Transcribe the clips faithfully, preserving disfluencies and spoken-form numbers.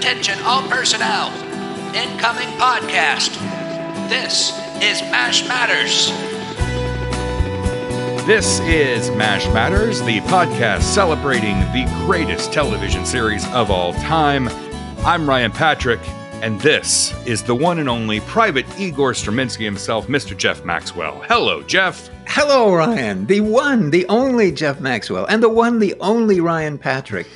Attention all personnel. Incoming podcast. This is MASH Matters. This is MASH Matters, the podcast celebrating the greatest television series of all time. I'm Ryan Patrick, and this is the one and only Private Igor Straminsky himself, Mister Jeff Maxwell. Hello, Jeff. Hello, Ryan. The one, the only Jeff Maxwell, and the one, the only Ryan Patrick.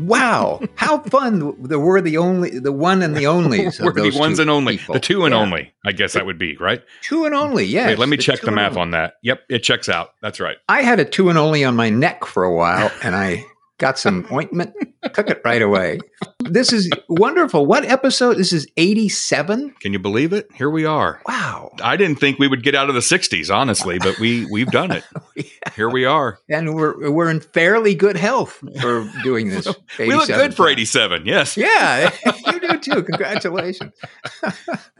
Wow, how fun! The were the only, the one and the onlys. Of those the ones two and only, people. The two and yeah. only. I guess the, that would be right. Two and only. Yes. Wait, let me the check the math on that. Yep, it checks out. That's right. I had a two and only on my neck for a while, and I got some ointment. Took it right away. This is wonderful. What episode? This is eighty-seven. Can you believe it? Here we are. Wow. I didn't think we would get out of the sixties, honestly, but we, we've done it. Yeah. Here we are. And we're we're in fairly good health for doing this. We look good for eighty-seven, yes. Yeah, you do too. Congratulations.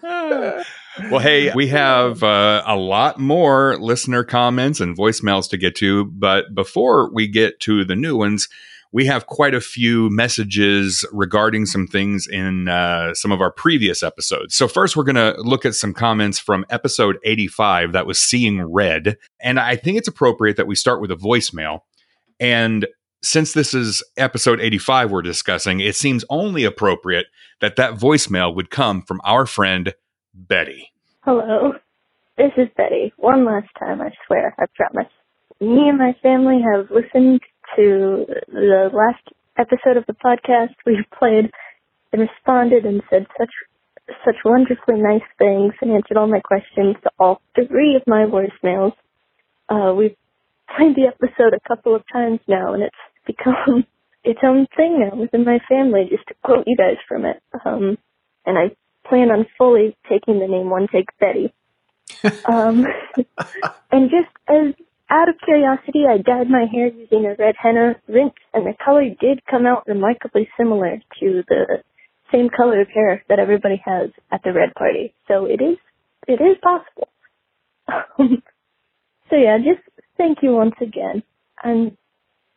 Well, hey, we have uh, a lot more listener comments and voicemails to get to, but before we get to the new ones, we have quite a few messages regarding some things in uh, some of our previous episodes. So first, we're going to look at some comments from episode eighty-five that was Seeing Red. And I think it's appropriate that we start with a voicemail. And since this is episode eighty-five we're discussing, it seems only appropriate that that voicemail would come from our friend, Betty. Hello, this is Betty. One last time, I swear, I promise. Me and my family have listened to the last episode of the podcast. We've played and responded and said such such wonderfully nice things and answered all my questions to all three of my voicemails. Uh, we've played the episode a couple of times now, and it's become its own thing now within my family, just to quote you guys from it. Um, and I plan on fully taking the name One Take Betty. Um, and just as out of curiosity, I dyed my hair using a red henna rinse, and the color did come out remarkably similar to the same color of hair that everybody has at the red party. So it is, it is possible. Um, so yeah, just thank you once again. I'm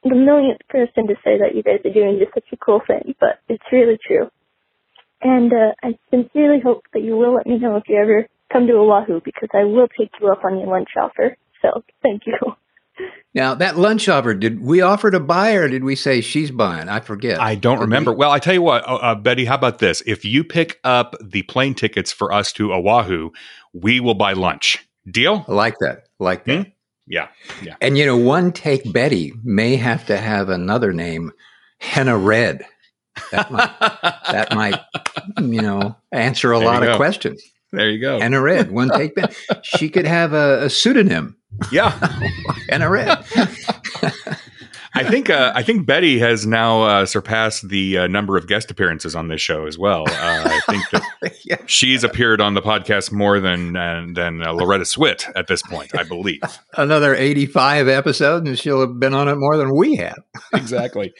the millionth person to say that you guys are doing just such a cool thing, but it's really true. And uh, I sincerely hope that you will let me know if you ever come to Oahu, because I will take you up on your lunch offer. So thank you. Now, that lunch offer, did we offer to buy or did we say she's buying? I forget. I don't did remember. We? Well, I tell you what, uh, uh, Betty, how about this? If you pick up the plane tickets for us to Oahu, we will buy lunch. Deal? I like that. I like that. Mm-hmm. Yeah. Yeah. And, you know, One Take Betty may have to have another name, Henna Red. That might, that might you know, answer a there lot of questions. There you go. Henna Red, One Take Betty. She could have a, a pseudonym. Yeah. And I read. I think uh, I think Betty has now uh, surpassed the uh, number of guest appearances on this show as well. Uh, I think that yeah. she's appeared on the podcast more than uh, than uh, Loretta Swit at this point, I believe. Another eighty-five episodes, and she'll have been on it more than we have. Exactly.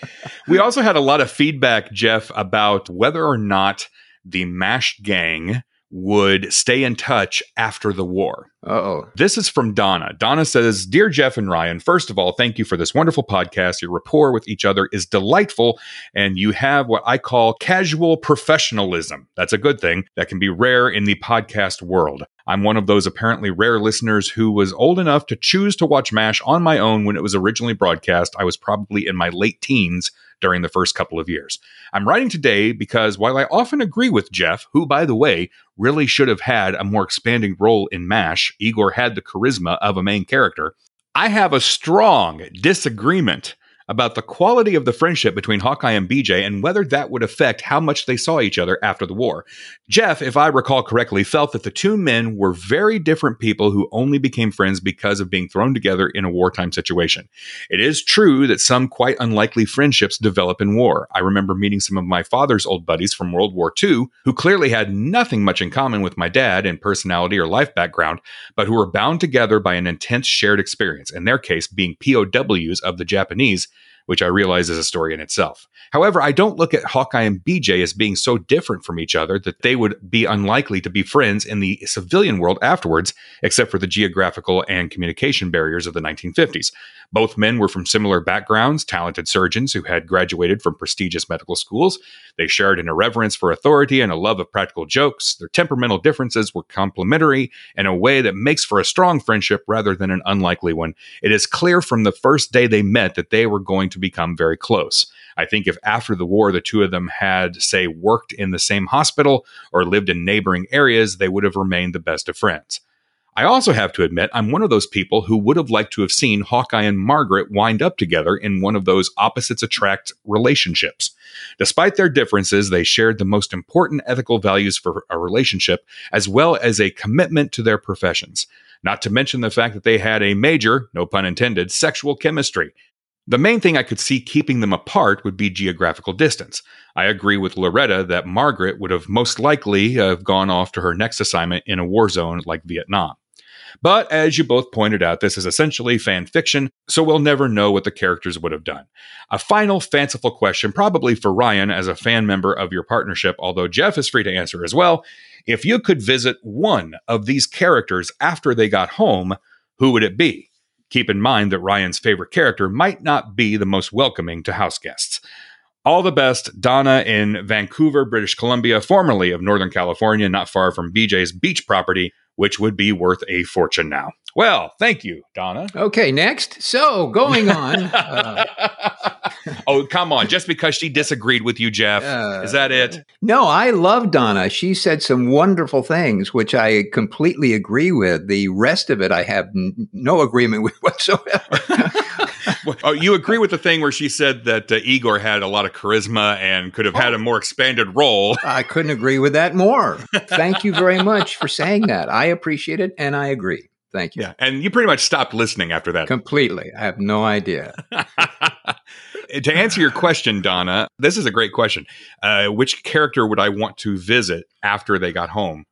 We also had a lot of feedback, Jeff, about whether or not the MASH gang would stay in touch after the war. Uh-oh. This is from Donna. Donna says, "Dear Jeff and Ryan, first of all, thank you for this wonderful podcast. Your rapport with each other is delightful, and you have what I call casual professionalism. That's a good thing that can be rare in the podcast world. I'm one of those apparently rare listeners who was old enough to choose to watch MASH on my own when it was originally broadcast. I was probably in my late teens during the first couple of years. I'm writing today because while I often agree with Jeff, who, by the way, really should have had a more expanding role in MASH, Igor had the charisma of a main character, I have a strong disagreement about the quality of the friendship between Hawkeye and B J and whether that would affect how much they saw each other after the war. Jeff, if I recall correctly, felt that the two men were very different people who only became friends because of being thrown together in a wartime situation. It is true that some quite unlikely friendships develop in war. I remember meeting some of my father's old buddies from World War Two who clearly had nothing much in common with my dad in personality or life background, but who were bound together by an intense shared experience, in their case being P O Ws of the Japanese, which I realize is a story in itself. However, I don't look at Hawkeye and B J as being so different from each other that they would be unlikely to be friends in the civilian world afterwards, except for the geographical and communication barriers of the nineteen fifties. Both men were from similar backgrounds, talented surgeons who had graduated from prestigious medical schools. They shared an irreverence for authority and a love of practical jokes. Their temperamental differences were complementary in a way that makes for a strong friendship rather than an unlikely one. It is clear from the first day they met that they were going to become very close. I think if after the war, the two of them had, say, worked in the same hospital or lived in neighboring areas, they would have remained the best of friends. I also have to admit, I'm one of those people who would have liked to have seen Hawkeye and Margaret wind up together in one of those opposites attract relationships. Despite their differences, they shared the most important ethical values for a relationship, as well as a commitment to their professions. Not to mention the fact that they had a major, no pun intended, sexual chemistry. The main thing I could see keeping them apart would be geographical distance. I agree with Loretta that Margaret would have most likely have gone off to her next assignment in a war zone like Vietnam. But as you both pointed out, this is essentially fan fiction, so we'll never know what the characters would have done. A final fanciful question, probably for Ryan as a fan member of your partnership, although Jeff is free to answer as well. If you could visit one of these characters after they got home, who would it be? Keep in mind that Ryan's favorite character might not be the most welcoming to house guests. All the best, Donna in Vancouver, British Columbia, formerly of Northern California, not far from B J's beach property, which would be worth a fortune now. Well, thank you, Donna. Okay, next. So going on. Uh, oh, come on. Just because she disagreed with you, Jeff. Uh, is that it? No, I love Donna. She said some wonderful things, which I completely agree with. The rest of it, I have n- no agreement with whatsoever. Oh, you agree with the thing where she said that uh, Igor had a lot of charisma and could have oh, had a more expanded role. I couldn't agree with that more. Thank you very much for saying that. I appreciate it, and I agree. Thank you. Yeah, and you pretty much stopped listening after that. Completely. I have no idea. To answer your question, Donna, this is a great question. Uh, which character would I want to visit after they got home?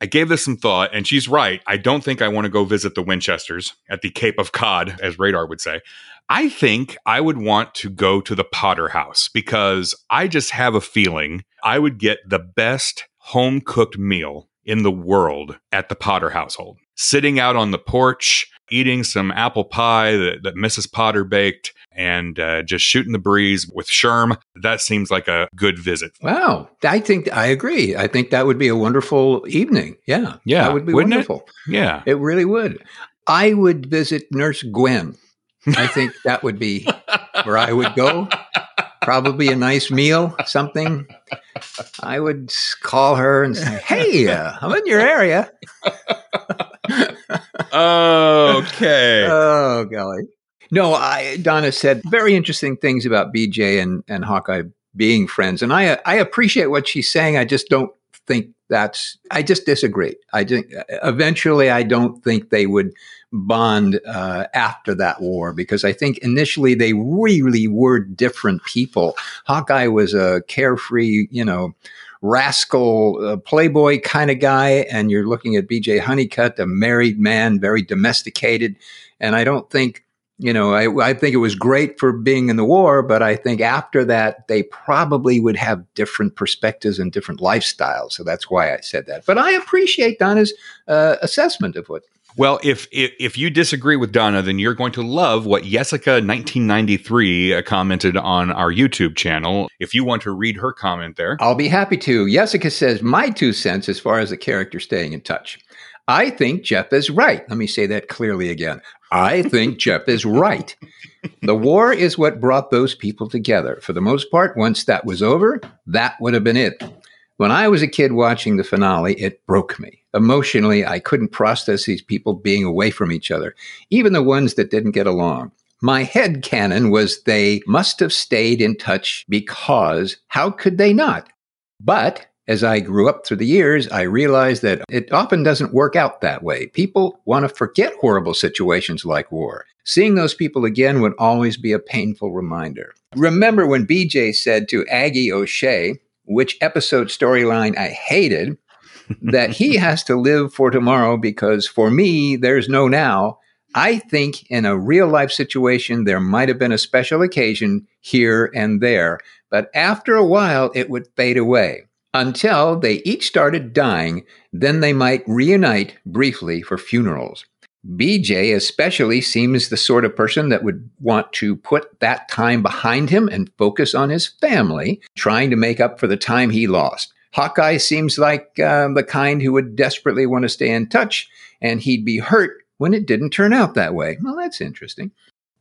I gave this some thought, and she's right. I don't think I want to go visit the Winchesters at the Cape of Cod, as Radar would say. I think I would want to go to the Potter house because I just have a feeling I would get the best home-cooked meal in the world at the Potter household. Sitting out on the porch, eating some apple pie that, that Missus Potter baked, and uh, just shooting the breeze with Sherm. That seems like a good visit. Wow. I think I agree. I think that would be a wonderful evening. Yeah. Yeah. That would be Wouldn't wonderful. It? Yeah. It really would. I would visit Nurse Gwen. I think that would be where I would go. Probably a nice meal, something. I would call her and say, hey, uh, I'm in your area. Okay. Oh, golly. No, I, Donna said very interesting things about B J and, and Hawkeye being friends. And I I appreciate what she's saying. I just don't think that's, I just disagree. I think eventually I don't think they would bond uh, after that war, because I think initially they really were different people. Hawkeye was a carefree, you know, rascal uh, playboy kind of guy, and you're looking at B J Honeycutt, a married man, very domesticated. And I don't think, you know, I, I think it was great for being in the war, but I think after that, they probably would have different perspectives and different lifestyles. So that's why I said that. But I appreciate Donna's uh, assessment of what. Well, if, if if you disagree with Donna, then you're going to love what Jessica nineteen ninety-three commented on our YouTube channel. If you want to read her comment there. I'll be happy to. Jessica says, my two cents as far as the character staying in touch. I think Jeff is right. Let me say that clearly again. I think Jeff is right. The war is what brought those people together. For the most part, once that was over, that would have been it. When I was a kid watching the finale, it broke me. Emotionally, I couldn't process these people being away from each other, even the ones that didn't get along. My head canon was they must have stayed in touch because how could they not? But as I grew up through the years, I realized that it often doesn't work out that way. People want to forget horrible situations like war. Seeing those people again would always be a painful reminder. Remember when B J said to Aggie O'Shea, which episode storyline I hated, that he has to live for tomorrow because for me, there's no now. I think in a real life situation, there might have been a special occasion here and there, but after a while, it would fade away until they each started dying. Then they might reunite briefly for funerals. B J especially seems the sort of person that would want to put that time behind him and focus on his family, trying to make up for the time he lost. Hawkeye seems like uh, the kind who would desperately want to stay in touch, and he'd be hurt when it didn't turn out that way. Well, that's interesting.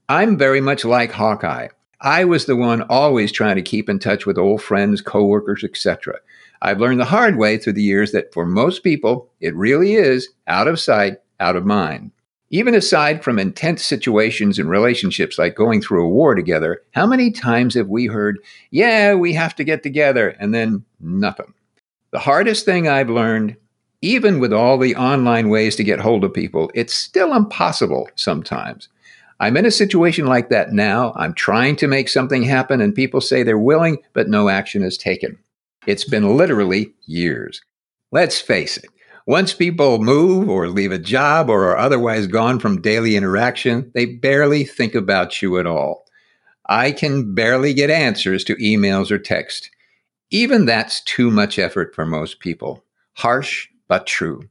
I'm very much like Hawkeye. I was the one always trying to keep in touch with old friends, coworkers, et cetera. I've learned the hard way through the years that for most people, it really is out of sight, out of mind. Even aside from intense situations and relationships like going through a war together, how many times have we heard, yeah, we have to get together, and then nothing? The hardest thing I've learned, even with all the online ways to get hold of people, it's still impossible sometimes. I'm in a situation like that now. I'm trying to make something happen, and people say they're willing, but no action is taken. It's been literally years. Let's face it. Once people move or leave a job or are otherwise gone from daily interaction, they barely think about you at all. I can barely get answers to emails or text. Even that's too much effort for most people. Harsh, but true.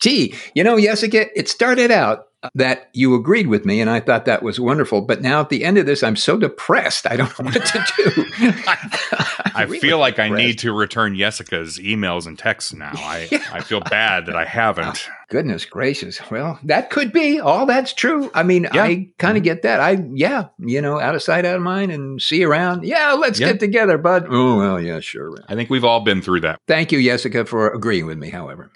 Gee, you know, Jessica, it started out that you agreed with me, and I thought that was wonderful. But now at the end of this, I'm so depressed. I don't know what to do. I, I really feel like depressed. I need to return Jessica's emails and texts now. I, yeah. I feel bad that I haven't. Oh, goodness gracious. Well, that could be. All that's true. I mean, yeah. I kind of get that. I, yeah, you know, out of sight, out of mind, and see you around. Yeah, let's yeah. get together, bud. Oh, well, yeah, sure. I think we've all been through that. Thank you, Jessica, for agreeing with me, however.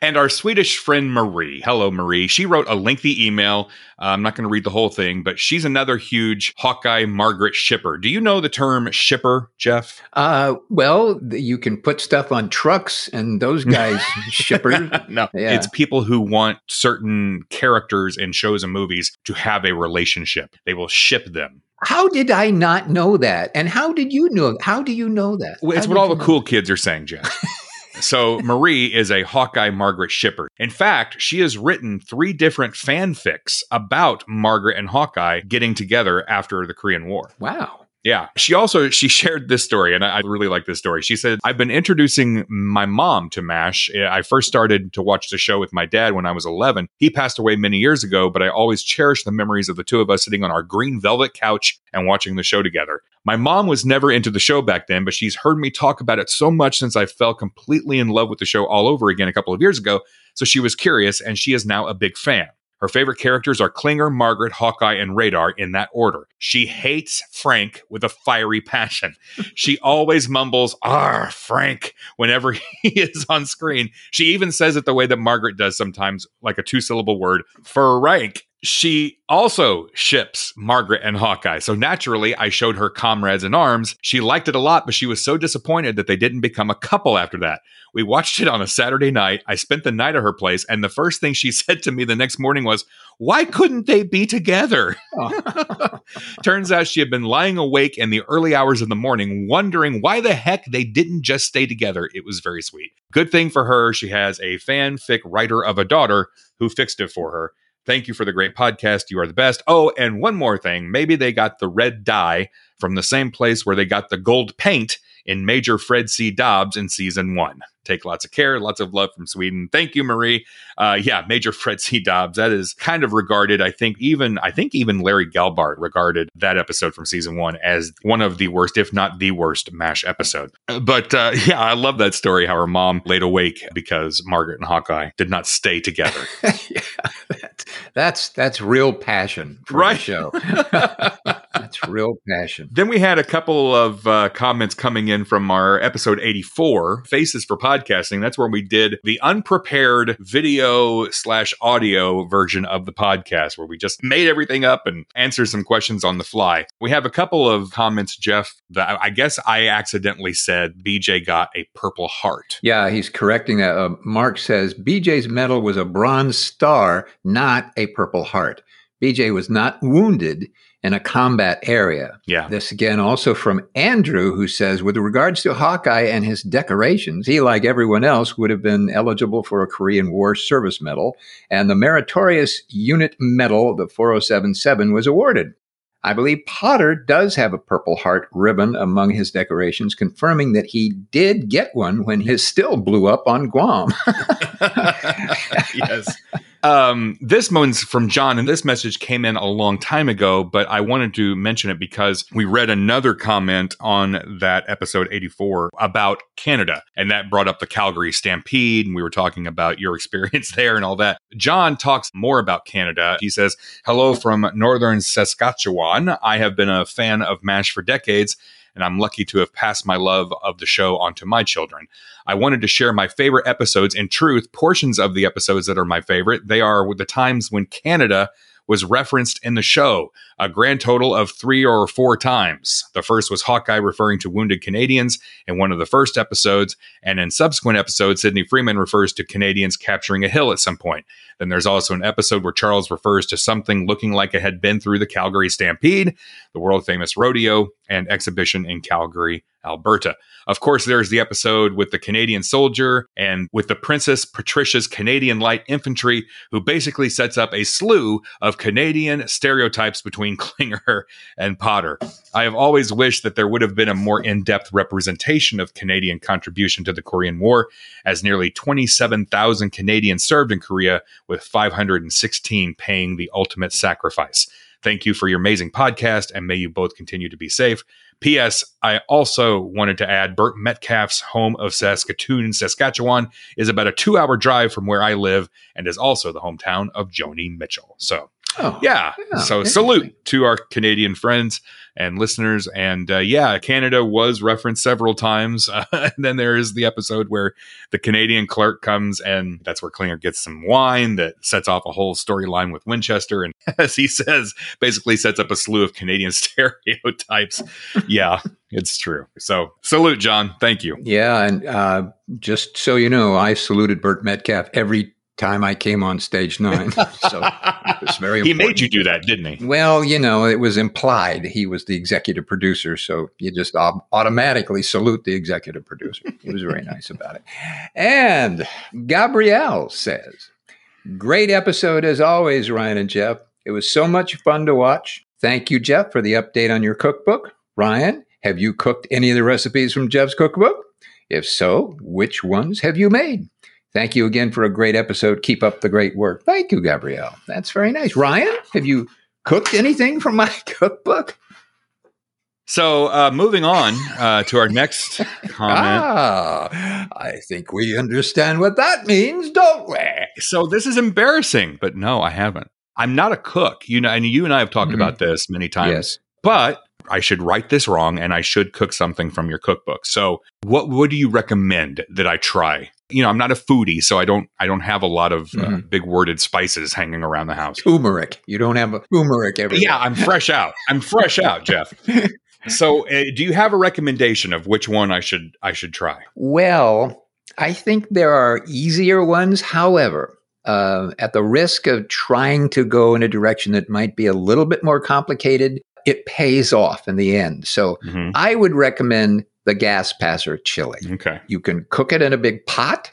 And our Swedish friend, Marie. Hello, Marie. She wrote a lengthy email. Uh, I'm not going to read the whole thing, but she's another huge Hawkeye Margaret shipper. Do you know the term shipper, Jeff? Uh, well, th- you can put stuff on trucks and those guys shippers. No, yeah. It's people who want certain characters in shows and movies to have a relationship. They will ship them. How did I not know that? And how did you know? How do you know that? Well, it's what all the cool kids are saying, Jeff. So Marie is a Hawkeye Margaret shipper. In fact, she has written three different fanfics about Margaret and Hawkeye getting together after the Korean War. Wow. Yeah. She also, she shared this story, and I, I really like this story. She said, I've been introducing my mom to MASH. I first started to watch the show with my dad when I was eleven. He passed away many years ago, but I always cherish the memories of the two of us sitting on our green velvet couch and watching the show together. My mom was never into the show back then, but she's heard me talk about it so much since I fell completely in love with the show all over again a couple of years ago. So she was curious, and she is now a big fan. Her favorite characters are Klinger, Margaret, Hawkeye, and Radar in that order. She hates Frank with a fiery passion. She always mumbles, "Ah, Frank," whenever he is on screen. She even says it the way that Margaret does sometimes, like a two-syllable word, Frank. She also ships Margaret and Hawkeye. So naturally, I showed her Comrades in Arms. She liked it a lot, but she was so disappointed that they didn't become a couple after that. We watched it on a Saturday night. I spent the night at her place, and the first thing she said to me the next morning was, "Why couldn't they be together?" Oh. Turns out she had been lying awake in the early hours of the morning, wondering why the heck they didn't just stay together. It was very sweet. Good thing for her, she has a fanfic writer of a daughter who fixed it for her. Thank you for the great podcast. You are the best. Oh, and one more thing. Maybe they got the red dye from the same place where they got the gold paint in Major Fred C. Dobbs in season one. Take lots of care. Lots of love from Sweden. Thank you, Marie. Uh, yeah, Major Fred C. Dobbs. That is kind of regarded, I think, even I think even Larry Gelbart regarded that episode from season one as one of the worst, if not the worst, MASH episode. But uh, yeah, I love that story, how her mom laid awake because Margaret and Hawkeye did not stay together. Yeah, that's, that's, that's real passion for right? the show. That's real passion. Then we had a couple of uh, comments coming in from our episode eighty-four, Faces for Podcast. Podcasting. That's where we did the unprepared video slash audio version of the podcast, where we just made everything up and answered some questions on the fly. We have a couple of comments, Jeff, that I guess I accidentally said B J got a Purple Heart. Yeah, he's correcting that. Uh, Mark says B J's medal was a Bronze Star, not a Purple Heart. B J was not wounded. in a combat area. Yeah. This again also from Andrew, who says, with regards to Hawkeye and his decorations, he, like everyone else, would have been eligible for a Korean War Service Medal, and the Meritorious Unit Medal, the four oh seven seven, was awarded. I believe Potter does have a Purple Heart ribbon among his decorations, confirming that he did get one when his still blew up on Guam. Yes. Um, this one's from John, and this message came in a long time ago, but I wanted to mention it because we read another comment on that episode eighty-four about Canada, and that brought up the Calgary Stampede, and we were talking about your experience there and all that. John talks more about Canada. He says, hello from northern Saskatchewan. I have been a fan of MASH for decades, and I'm lucky to have passed my love of the show onto my children. I wanted to share my favorite episodes. In truth, portions of the episodes that are my favorite, they are the times when Canada was referenced in the show, a grand total of three or four times. The first was Hawkeye referring to wounded Canadians in one of the first episodes, and in subsequent episodes, Sydney Freeman refers to Canadians capturing a hill at some point. Then there's also an episode where Charles refers to something looking like it had been through the Calgary Stampede, the world-famous rodeo, and exhibition in Calgary, Alberta. Of course, there's the episode with the Canadian soldier and with the Princess Patricia's Canadian Light Infantry, who basically sets up a slew of Canadian stereotypes between Klinger and Potter. I have always wished that there would have been a more in-depth representation of Canadian contribution to the Korean War, as nearly twenty-seven thousand Canadians served in Korea, with five hundred sixteen paying the ultimate sacrifice. Thank you for your amazing podcast, and may you both continue to be safe. P S. I also wanted to add Burt Metcalf's home of Saskatoon, Saskatchewan, is about a two-hour drive from where I live and is also the hometown of Joni Mitchell. So, oh, yeah. yeah. So, salute to our Canadian friends and listeners. And, uh, yeah, Canada was referenced several times. Uh, and then there is the episode where the Canadian clerk comes, and that's where Klinger gets some wine that sets off a whole storyline with Winchester. And, as he says, basically sets up a slew of Canadian stereotypes. Yeah, it's true. So salute, John. Thank you. Yeah. And uh, just so you know, I saluted Burt Metcalf every time I came on stage nine. So it was very important. He made you do that, didn't he? Well, you know, it was implied. He was the executive producer. So you just ob- automatically salute the executive producer. He was very nice about it. And Gabrielle says, great episode as always, Ryan and Jeff. It was so much fun to watch. Thank you, Jeff, for the update on your cookbook. Ryan, have you cooked any of the recipes from Jeff's cookbook? If so, which ones have you made? Thank you again for a great episode. Keep up the great work. Thank you, Gabrielle. That's very nice. Ryan, have you cooked anything from my cookbook? So uh, moving on uh, to our next comment. Ah, I think we understand what that means, don't we? So this is embarrassing, but no, I haven't. I'm not a cook. You know, and you and I have talked mm-hmm. about this many times. Yes. But I should write this wrong, and I should cook something from your cookbook. So what would you recommend that I try? You know, I'm not a foodie, so I don't I don't have a lot of mm-hmm. uh, big worded spices hanging around the house. Turmeric. You don't have a turmeric everywhere. Yeah, I'm fresh out. I'm fresh out, Jeff. So uh, do you have a recommendation of which one I should I should try? Well, I think there are easier ones. However, uh, at the risk of trying to go in a direction that might be a little bit more complicated, it pays off in the end. So mm-hmm. I would recommend the gas passer chili. Okay. You can cook it in a big pot.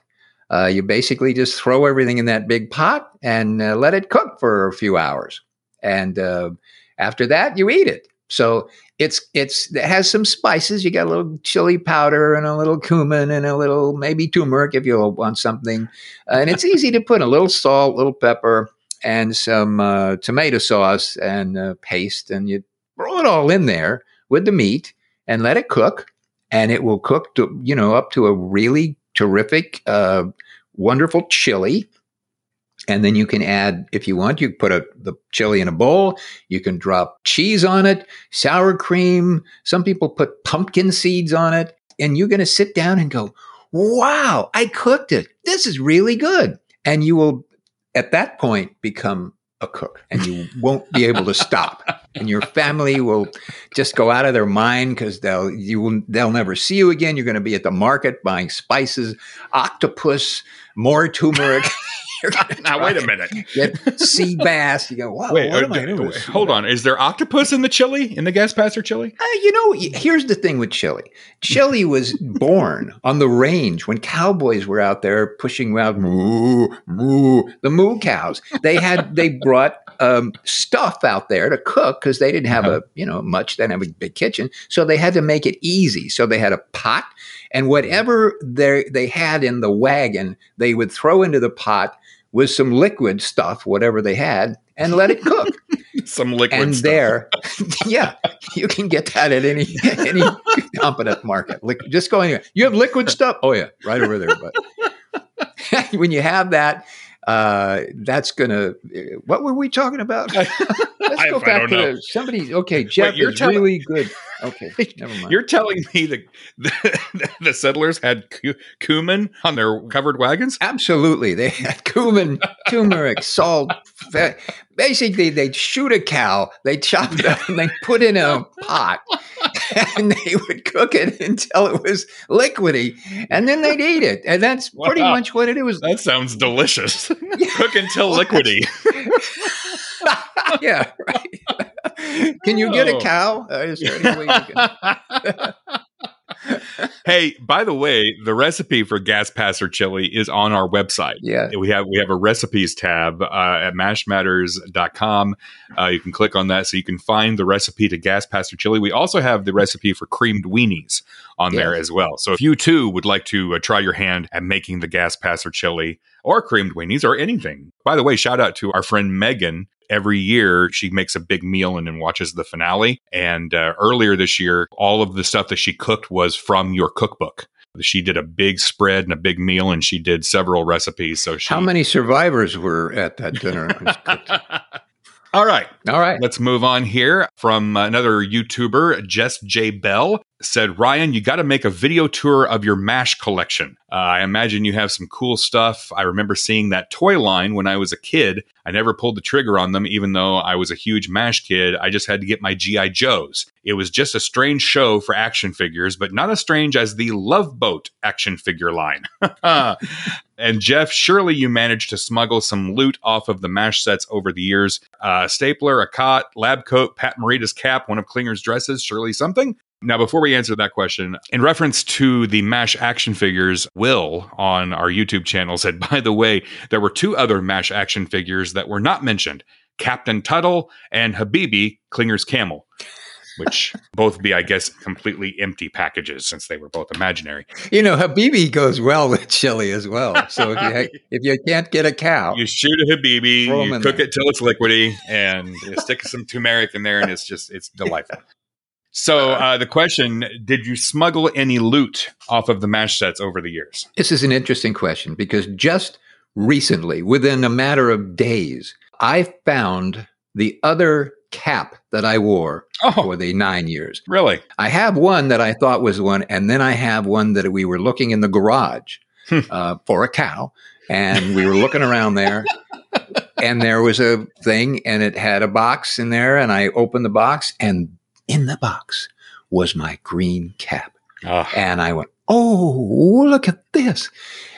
Uh, you basically just throw everything in that big pot and uh, let it cook for a few hours. And uh, after that, you eat it. So it's it's it has some spices. You got a little chili powder and a little cumin and a little maybe turmeric if you want something. Uh, and it's easy to put a little salt, little pepper, and some uh, tomato sauce and uh, paste, and you throw it all in there with the meat and let it cook, and it will cook to, you know, up to a really terrific, uh, wonderful chili. And then you can add, if you want, you put a, the chili in a bowl. You can drop cheese on it, sour cream. Some people put pumpkin seeds on it, and you're going to sit down and go, wow, I cooked it. This is really good. And you will, at that point, become a cook, and you won't be able to stop. And your family will just go out of their mind because they'll you will they'll never see you again. You're going to be at the market buying spices, octopus, more turmeric. You're gonna now wait a minute. Get sea bass. You go, wow. Wait, what am I doing? Hold on. Is there octopus in the chili? In the gas passer chili? Uh, you know, here's the thing with chili. Chili was born on the range when cowboys were out there pushing around moo, moo, the moo cows. They had they brought um, stuff out there to cook because they didn't have yeah. a you know much. They didn't have a big kitchen, so they had to make it easy. So they had a pot. And whatever they they had in the wagon, they would throw into the pot with some liquid stuff, whatever they had, and let it cook. Some liquid and stuff. And there, yeah, you can get that at any any competent market. Like, just go anywhere. You have liquid stuff? Oh, yeah, right over there. But when you have that, uh, that's going to – what were we talking about? Let's I, go back to the, somebody – okay, Jeff Wait, is telling- really good. Okay, never mind. You're telling me the, the, the settlers had cu- cumin on their covered wagons? Absolutely. They had cumin, turmeric, salt. Fe- Basically, they'd shoot a cow, they chopped it up, and they put it in a pot, and they would cook it until it was liquidy, and then they'd eat it. And that's wow. pretty much what it was. That sounds delicious. Cook until liquidy. Yeah, right. Can you get a cow? Uh, is there any way you can? Hey, by the way, the recipe for gas passer chili is on our website. Yeah, we have we have a recipes tab uh, at mash matters dot com. Uh, you can click on that so you can find the recipe to gas passer chili. We also have the recipe for creamed weenies on yes. there as well. So if you too would like to uh, try your hand at making the gas passer chili or creamed weenies or anything, by the way, shout out to our friend Megan. Every year, she makes a big meal and then watches the finale. And uh, earlier this year, all of the stuff that she cooked was from your cookbook. She did a big spread and a big meal, and she did several recipes. So, she- how many survivors were at that dinner? All right. All right. Let's move on here from another YouTuber, Jess J. Bell. Said, Ryan, you got to make a video tour of your MASH collection. Uh, I imagine you have some cool stuff. I remember seeing that toy line when I was a kid. I never pulled the trigger on them, even though I was a huge MASH kid. I just had to get my G I Joes. It was just a strange show for action figures, but not as strange as the Love Boat action figure line. And Jeff, surely you managed to smuggle some loot off of the MASH sets over the years. Uh, stapler, a cot, lab coat, Pat Morita's cap, one of Klinger's dresses, surely something. Now, before we answer that question, in reference to the MASH action figures, Will on our YouTube channel said, by the way, there were two other MASH action figures that were not mentioned, Captain Tuttle and Habibi, Klinger's camel, which both be, I guess, completely empty packages since they were both imaginary. You know, Habibi goes well with chili as well. So if you, if you can't get a cow. You shoot a Habibi, you cook there. It till it's liquidy, and you stick some turmeric in there, and it's just, it's delightful. So uh, the question, did you smuggle any loot off of the MASH sets over the years? This is an interesting question because just recently, within a matter of days, I found the other cap that I wore oh, for the nine years. Really? I have one that I thought was one, and then I have one that we were looking in the garage uh, for a cow, and we were looking around there. And there was a thing, and it had a box in there, and I opened the box, and in the box was my green cap. Oh. And I went, oh, look at this.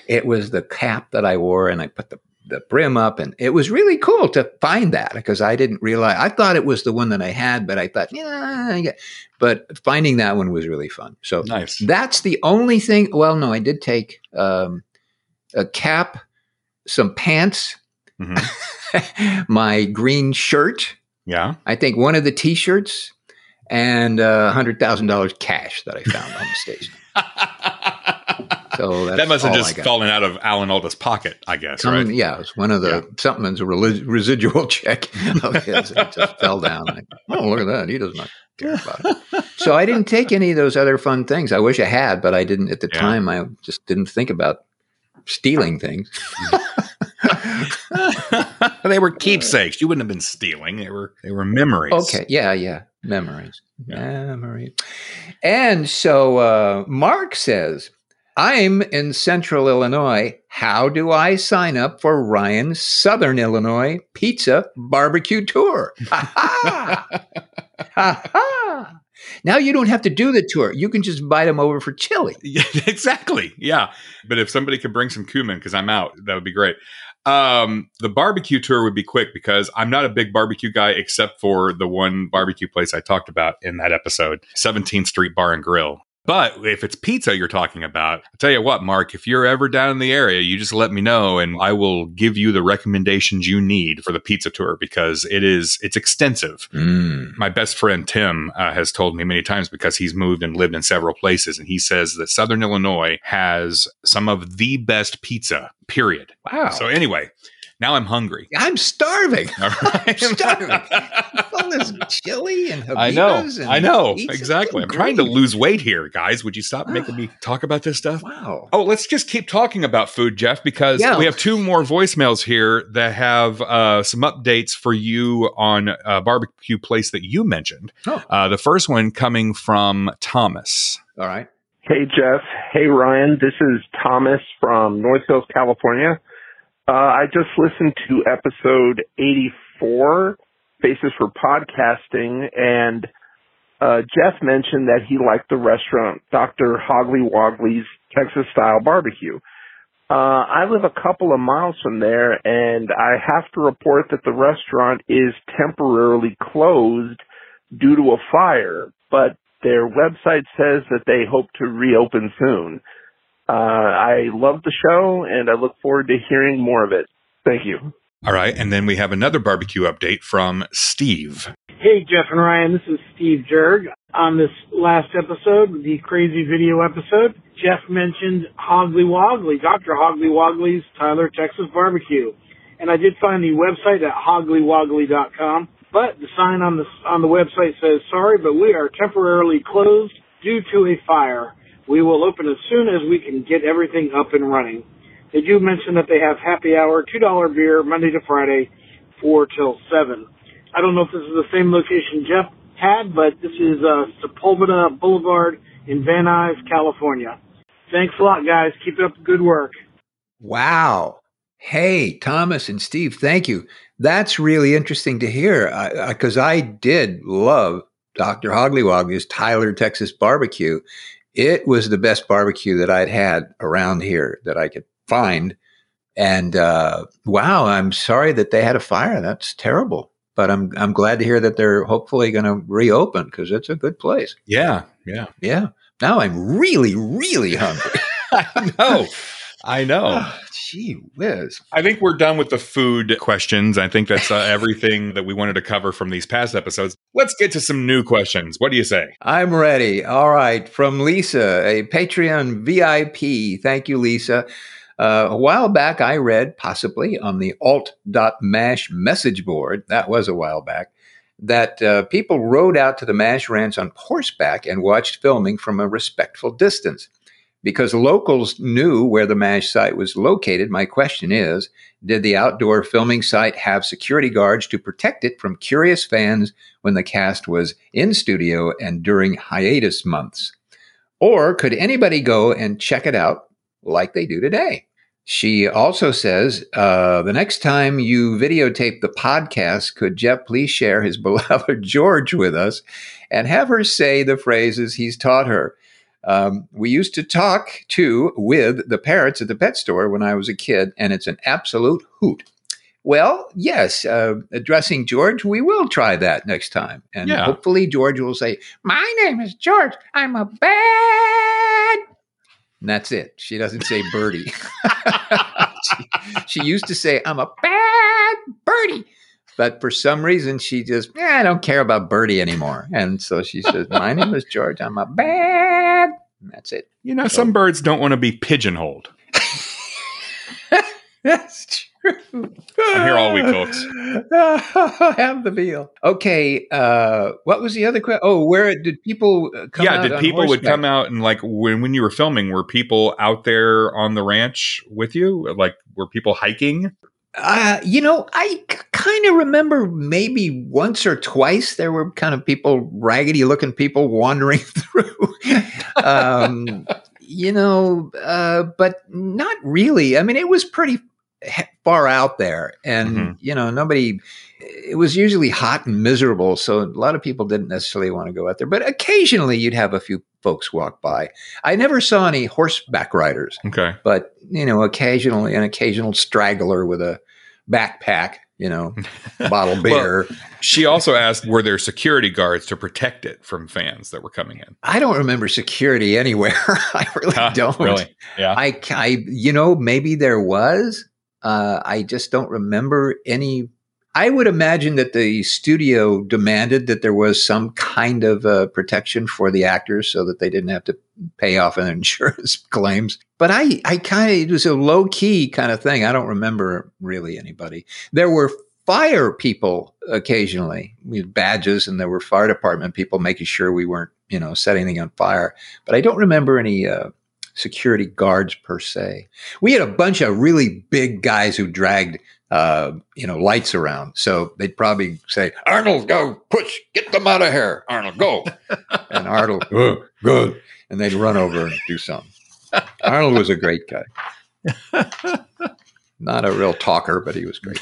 It was the cap that I wore, and I put the, the brim up, and it was really cool to find that because I didn't realize. I thought it was the one that I had, but I thought, yeah. yeah. But finding that one was really fun. So nice. That's the only thing. Well, no, I did take um, a cap, some pants, mm-hmm. my green shirt. Yeah. I think one of the T-shirts. And uh, one hundred thousand dollars cash that I found on the station. So that's that must have just fallen out of Alan Alda's pocket, I guess, Some, right? Yeah, it was one of the yeah. something's a relig- residual check of his. It just fell down. Like, oh, look at that. He does not care about it. So I didn't take any of those other fun things. I wish I had, but I didn't at the yeah. time. I just didn't think about stealing things. They were keepsakes. You wouldn't have been stealing. They were they were memories. Okay. Yeah. Yeah. Memories. Yeah. Memories. And so uh, Mark says, I'm in Central Illinois. How do I sign up for Ryan's Southern Illinois Pizza Barbecue Tour? Ha ha! Ha ha! Now you don't have to do the tour. You can just invite them over for chili. Yeah, exactly. Yeah. But if somebody could bring some cumin, because I'm out, that would be great. Um, the barbecue tour would be quick because I'm not a big barbecue guy, except for the one barbecue place I talked about in that episode, Seventeenth Street Bar and Grill. But if it's pizza you're talking about, I'll tell you what, Mark, if you're ever down in the area, you just let me know and I will give you the recommendations you need for the pizza tour, because it is, it's extensive. Mm. My best friend, Tim, uh, has told me many times, because he's moved and lived in several places. And he says that Southern Illinois has some of the best pizza, period. Wow. So anyway, now I'm hungry. I'm starving. All right. I'm starving. All this chili and Habibas. I know. And I know. Exactly. I'm trying to lose weight here, guys. Would you stop making me talk about this stuff? Wow. Oh, let's just keep talking about food, Jeff, because yeah. we have two more voicemails here that have uh, some updates for you on a barbecue place that you mentioned. Oh. Uh, the first one coming from Thomas. All right. Hey, Jeff. Hey, Ryan. This is Thomas from North Hills, California. Uh, I just listened to episode eighty-four, Basis for Podcasting, and uh, Jeff mentioned that he liked the restaurant Doctor Hogly Wogly's Texas Style Barbecue. Uh, I live a couple of miles from there, and I have to report that the restaurant is temporarily closed due to a fire, but their website says that they hope to reopen soon. Uh, I love the show, and I look forward to hearing more of it. Thank you. All right, and then we have another barbecue update from Steve. Hey, Jeff and Ryan, this is Steve Jerg. On this last episode, the crazy video episode, Jeff mentioned Hogly Wogly, Doctor Hogly Wogly's Tyler, Texas Barbecue. And I did find the website at hoglywogly dot com, but the sign on the, on the website says, sorry, but we are temporarily closed due to a fire. We will open as soon as we can get everything up and running. They do mention that they have happy hour, two dollar beer, Monday to Friday, four till seven. I don't know if this is the same location Jeff had, but this is uh, Sepulveda Boulevard in Van Nuys, California. Thanks a lot, guys. Keep up the good work. Wow. Hey, Thomas and Steve, thank you. That's really interesting to hear, because I, I, I did love Doctor Hogly Wogly's Tyler, Texas Barbecue. It was the best barbecue that I'd had around here that I could find. And uh, wow, I'm sorry that they had a fire. That's terrible. But I'm I'm glad to hear that they're hopefully going to reopen, because it's a good place. Yeah, yeah. Yeah. Now I'm really, really hungry. I know. I know. Oh, gee whiz. I think we're done with the food questions. I think that's uh, everything that we wanted to cover from these past episodes. Let's get to some new questions. What do you say? I'm ready. All right. From Lisa, a Patreon V I P. Thank you, Lisa. Uh, a while back, I read, possibly on the alt dot mash message board, that was a while back, that uh, people rode out to the MASH ranch on horseback and watched filming from a respectful distance. Because locals knew where the MASH site was located, my question is, did the outdoor filming site have security guards to protect it from curious fans when the cast was in studio and during hiatus months? Or could anybody go and check it out like they do today? She also says, uh, the next time you videotape the podcast, could Jeff please share his beloved George with us and have her say the phrases he's taught her? Um, we used to talk to with the parrots at the pet store when I was a kid, and it's an absolute hoot. Well, yes, uh, addressing George, we will try that next time. And yeah. hopefully George will say, my name is George. I'm a bad. And that's it. She doesn't say birdie. she, she used to say, I'm a bad birdie. But for some reason, she just, eh, I don't care about birdie anymore. And so she says, my name is George. I'm a bad. And that's it. You know, so, some birds don't want to be pigeonholed. That's true. I'm here all week, folks. Have the meal. Okay. Uh, what was the other question? Oh, where did people come yeah, out? Yeah, did people would come out and like when, when you were filming, were people out there on the ranch with you? Like, were people hiking? Uh, you know, I c- kind of remember maybe once or twice there were kind of people, raggedy looking people wandering through, um, you know, uh, but not really. I mean, it was pretty far out there. And, mm-hmm. you know, nobody, it was usually hot and miserable. So a lot of people didn't necessarily want to go out there. But occasionally you'd have a few folks walk by. I never saw any horseback riders. Okay. But, you know, occasionally an occasional straggler with a backpack, you know, bottle beer. Well, she also asked, were there security guards to protect it from fans that were coming in? I don't remember security anywhere. I really uh, don't. Really? Yeah. I, I, you know, maybe there was. Uh, I just don't remember any. I would imagine that the studio demanded that there was some kind of uh, protection for the actors so that they didn't have to pay off on insurance claims. But I, I kind of, it was a low key kind of thing. I don't remember really anybody. There were fire people occasionally with badges, and there were fire department people making sure we weren't, you know, setting anything on fire. But I don't remember any uh, security guards per se. We had a bunch of really big guys who dragged Uh, you know, lights around. So they'd probably say, Arnold, go, push, get them out of here. Arnold, go. And Arnold, oh, good. And they'd run over and do something. Arnold was a great guy. Not a real talker, but he was great.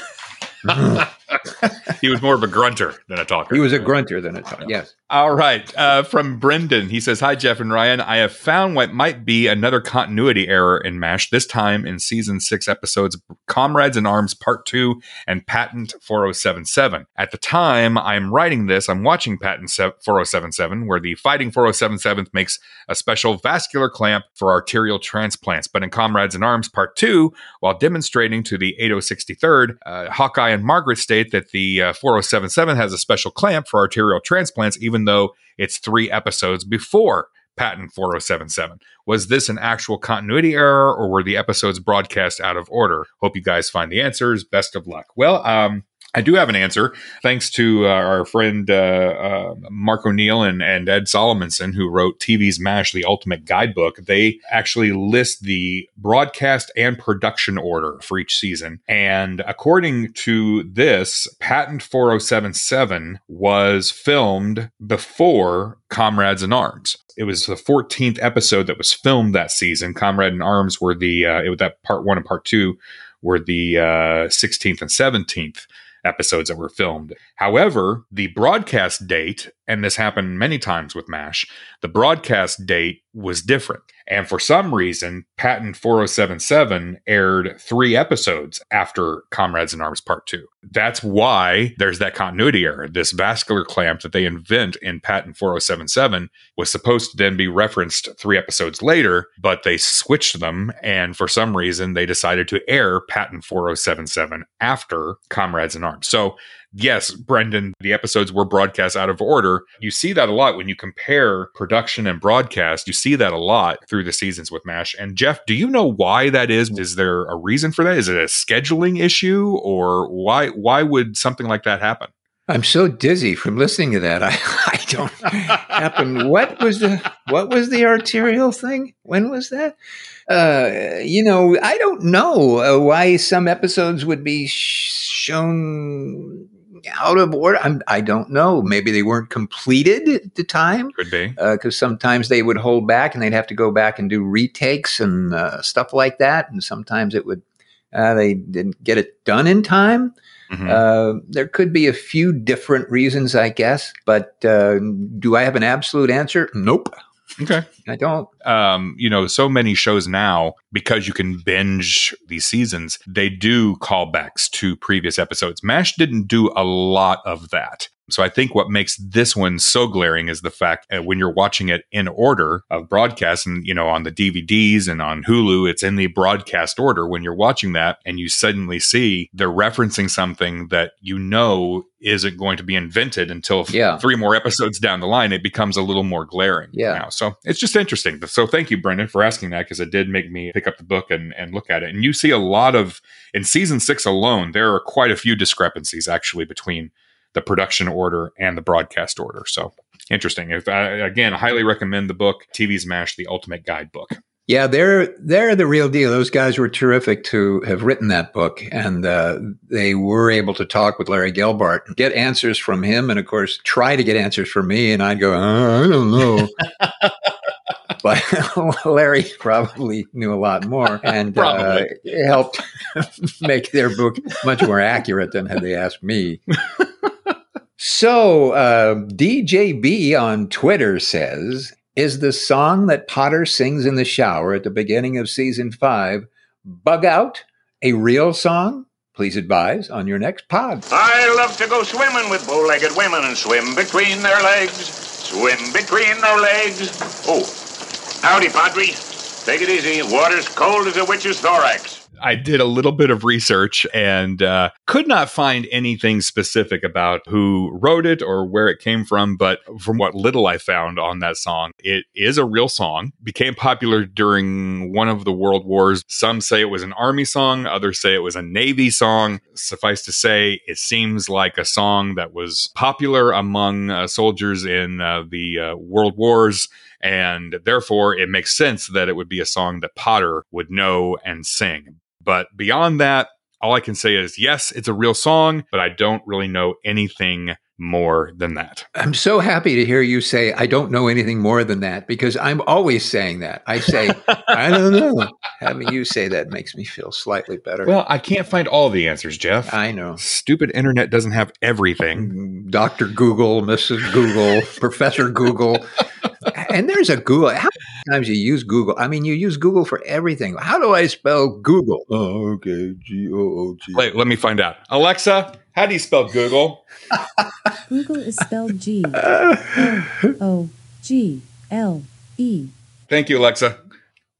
He was more of a grunter than a talker. He was a grunter than a talker, yes. All right. Uh, from Brendan, he says, hi, Jeff and Ryan. I have found what might be another continuity error in MASH, this time in season six episodes, Comrades in Arms Part two and Patent four oh seven seven. At the time I'm writing this, I'm watching Patent four oh seven seven, where the Fighting four oh seven seven makes a special vascular clamp for arterial transplants. But in Comrades in Arms Part two, while demonstrating to the eighty sixty-third, uh, Hawkeye and Margaret state that the uh, four oh seven seven has a special clamp for arterial transplants, even though it's three episodes before Patent four oh seven seven. Was this an actual continuity error, or were the episodes broadcast out of order? Hope you guys find the answers. Best of luck. Well, um, I do have an answer, thanks to uh, our friend uh, uh, Mark O'Neill and, and Ed Solomonson, who wrote T V's MASH, The Ultimate Guidebook. They actually list the broadcast and production order for each season. And according to this, Patent four oh seven seven was filmed before Comrades in Arms. It was the fourteenth episode that was filmed that season. Comrade in Arms were the, uh, it was that part one and part two were the uh, sixteenth and seventeenth episodes that were filmed. However, the broadcast date, and this happened many times with MASH, the broadcast date was different. And for some reason, Patent four oh seven seven aired three episodes after Comrades in Arms Part two. That's why there's that continuity error. This vascular clamp that they invent in Patent four oh seven seven was supposed to then be referenced three episodes later, but they switched them. And for some reason, they decided to air Patent four oh seven seven after Comrades in Arms. So yes, Brendan, the episodes were broadcast out of order. You see that a lot when you compare production and broadcast. You see that a lot through the seasons with MASH. And Jeff, do you know why that is? Is there a reason for that? Is it a scheduling issue, or why why would something like that happen? I'm so dizzy from listening to that. I, I don't happen. What was the what was the arterial thing? When was that? Uh, you know, I don't know uh, why some episodes would be sh- shown out of order. I'm, I don't know. Maybe they weren't completed at the time. Could be. Because uh, sometimes they would hold back and they'd have to go back and do retakes and uh, stuff like that. And sometimes it would, uh, they didn't get it done in time. Mm-hmm. Uh, there could be a few different reasons, I guess. But uh, do I have an absolute answer? Nope. Okay. I don't. Um, you know, so many shows now, because you can binge these seasons, they do callbacks to previous episodes. MASH didn't do a lot of that. So I think what makes this one so glaring is the fact that when you're watching it in order of broadcast, and, you know, on the D V Ds and on Hulu, it's in the broadcast order. When you're watching that and you suddenly see they're referencing something that, you know, isn't going to be invented until yeah. three more episodes down the line, it becomes a little more glaring yeah. now. So it's just interesting. So thank you, Brendan, for asking that, because it did make me pick up the book and, and look at it. And you see a lot of, in season six alone, there are quite a few discrepancies actually between the production order and the broadcast order. So interesting. If I, again, I highly recommend the book, T V's MASH, The Ultimate Guidebook. Yeah, they're they're the real deal. Those guys were terrific to have written that book, and uh, they were able to talk with Larry Gelbart and get answers from him, and of course, try to get answers from me, and I'd go, oh, I don't know. but Larry probably knew a lot more and uh, helped make their book much more accurate than had they asked me. So uh, D J B on Twitter says, is the song that Potter sings in the shower at the beginning of season five, Bug Out, a real song? Please advise on your next pod. I love to go swimming with bow-legged women and swim between their legs. Swim between their legs. Oh, howdy, Padre. Take it easy. Water's cold as a witch's thorax. I did a little bit of research and uh, could not find anything specific about who wrote it or where it came from. But from what little I found on that song, it is a real song. Became popular during one of the world wars. Some say it was an army song. Others say it was a Navy song. Suffice to say, it seems like a song that was popular among uh, soldiers in uh, the uh, world wars. And therefore, it makes sense that it would be a song that Potter would know and sing. But beyond that, all I can say is, yes, it's a real song, but I don't really know anything more than that. I'm so happy to hear you say, I don't know anything more than that, because I'm always saying that. I say, I don't know. Having you say that makes me feel slightly better. Well, I can't find all the answers, Jeff. I know. Stupid internet doesn't have everything. Doctor Google, Missus Google, Professor Google. And there's a Google. How many times you use Google? I mean, you use Google for everything. How do I spell Google? Oh, okay. G O O G. Wait, let me find out. Alexa, how do you spell Google? Google is spelled G O O G L E. Thank you, Alexa.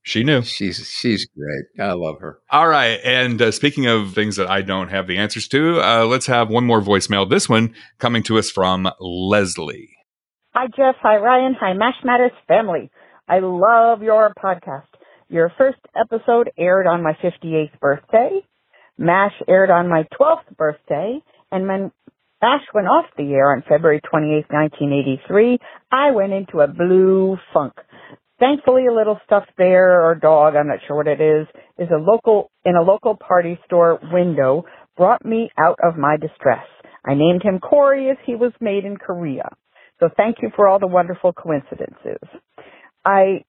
She knew. She's she's great. I love her. All right. And uh, speaking of things that I don't have the answers to, uh, let's have one more voicemail. This one coming to us from Leslie. Hi, Jeff. Hi, Ryan. Hi, MASH Matters family. I love your podcast. Your first episode aired on my fifty-eighth birthday. MASH aired on my twelfth birthday. And when MASH went off the air on February twenty-eighth, nineteen eighty-three, I went into a blue funk. Thankfully, a little stuffed bear or dog, I'm not sure what it is, is a local in a local party store window, brought me out of my distress. I named him Corey as he was made in Korea. So thank you for all the wonderful coincidences. I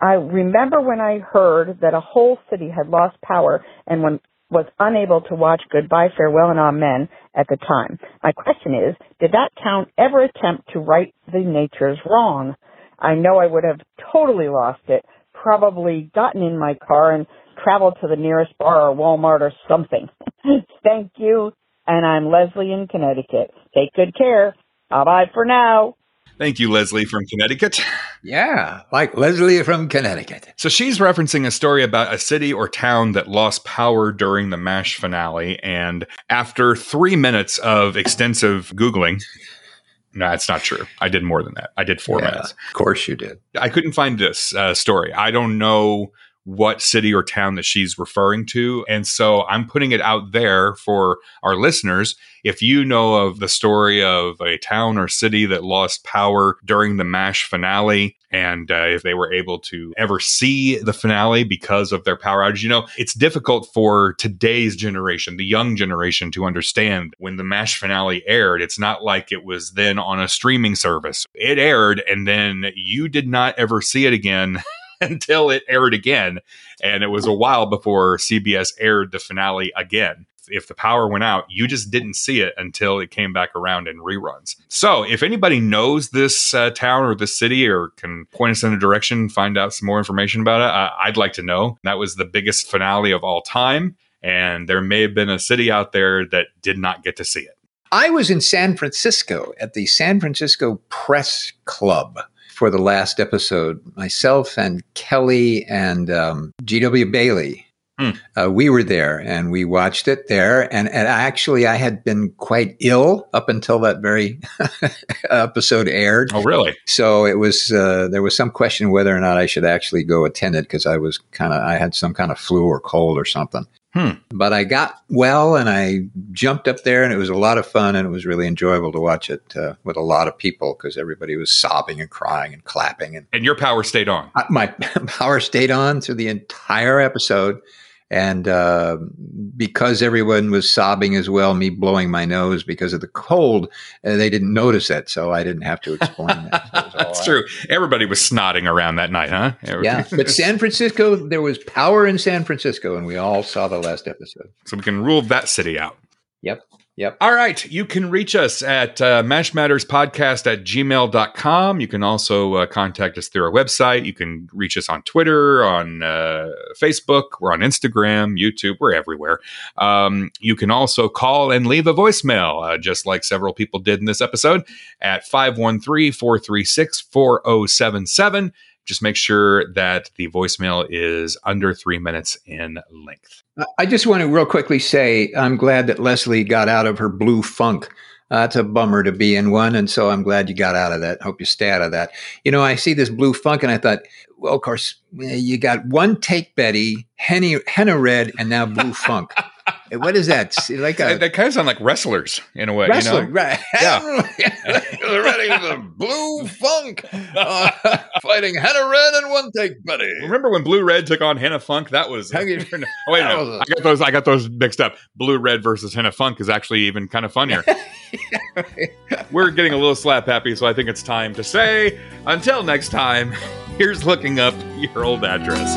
I remember when I heard that a whole city had lost power and one was unable to watch Goodbye, Farewell, and Amen at the time. My question is, did that town ever attempt to right the nature's wrong? I know I would have totally lost it, probably gotten in my car and traveled to the nearest bar or Walmart or something. Thank you, and I'm Leslie in Connecticut. Take good care. Bye-bye for now. Thank you, Leslie from Connecticut. Yeah, like Leslie from Connecticut. So she's referencing a story about a city or town that lost power during the MASH finale. And after three minutes of extensive Googling... No, that's not true. I did more than that. I did four yeah, minutes. Of course you did. I couldn't find this uh, story. I don't know what city or town that she's referring to. And so I'm putting it out there for our listeners. If you know of the story of a town or city that lost power during the MASH finale, and uh, if they were able to ever see the finale because of their power outage, you know, it's difficult for today's generation, the young generation, to understand when the MASH finale aired. It's not like it was then on a streaming service. It aired, and then you did not ever see it again until it aired again. And it was a while before C B S aired the finale again. If the power went out, you just didn't see it until it came back around in reruns. So if anybody knows this uh, town or this city or can point us in a direction, find out some more information about it, uh, I'd like to know. That was the biggest finale of all time. And there may have been a city out there that did not get to see it. I was in San Francisco at the San Francisco Press Club for the last episode. Myself and Kelly and um, G W Bailey, mm. uh, we were there and we watched it there. And, and actually, I had been quite ill up until that very episode aired. Oh, really? So it was uh, there was some question whether or not I should actually go attend it because I was kind of I had some kind of flu or cold or something. Hmm. But I got well and I jumped up there and it was a lot of fun and it was really enjoyable to watch it uh, with a lot of people because everybody was sobbing and crying and clapping. And, and your power stayed on. I, my power stayed on through the entire episode. And uh, because everyone was sobbing as well, me blowing my nose because of the cold, uh, they didn't notice that. So I didn't have to explain that. So That's right. True. Everybody was snotting around that night, huh? Everybody. Yeah. But San Francisco, there was power in San Francisco, and we all saw the last episode. So we can rule that city out. Yep. Yep. All right. You can reach us at uh, mash matters podcast at gmail dot com. You can also uh, contact us through our website. You can reach us on Twitter, on uh, Facebook. We're on Instagram, YouTube. We're everywhere. Um, you can also call and leave a voicemail, uh, just like several people did in this episode, at five one three, four three six, four zero seven seven. Just make sure that the voicemail is under three minutes in length. I just want to real quickly say I'm glad that Leslie got out of her blue funk. Uh, it's a bummer to be in one, and so I'm glad you got out of that. Hope you stay out of that. You know, I see this blue funk, and I thought, well, of course, you got one take Betty, henny, henna red, and now blue funk. What is that? Like a, that kind of sound like wrestlers in a way. Wrestler, you know? Right. Yeah. Ready with the blue funk, uh, fighting Hannah Red and one take Betty. Remember when Blue Red took on Hannah Funk? That was uh, you, no, wait a minute. I got those I got those mixed up. Blue Red versus Hannah Funk is actually even kind of funnier. We're getting a little slap happy, so I think it's time to say until next time, here's looking up your old address.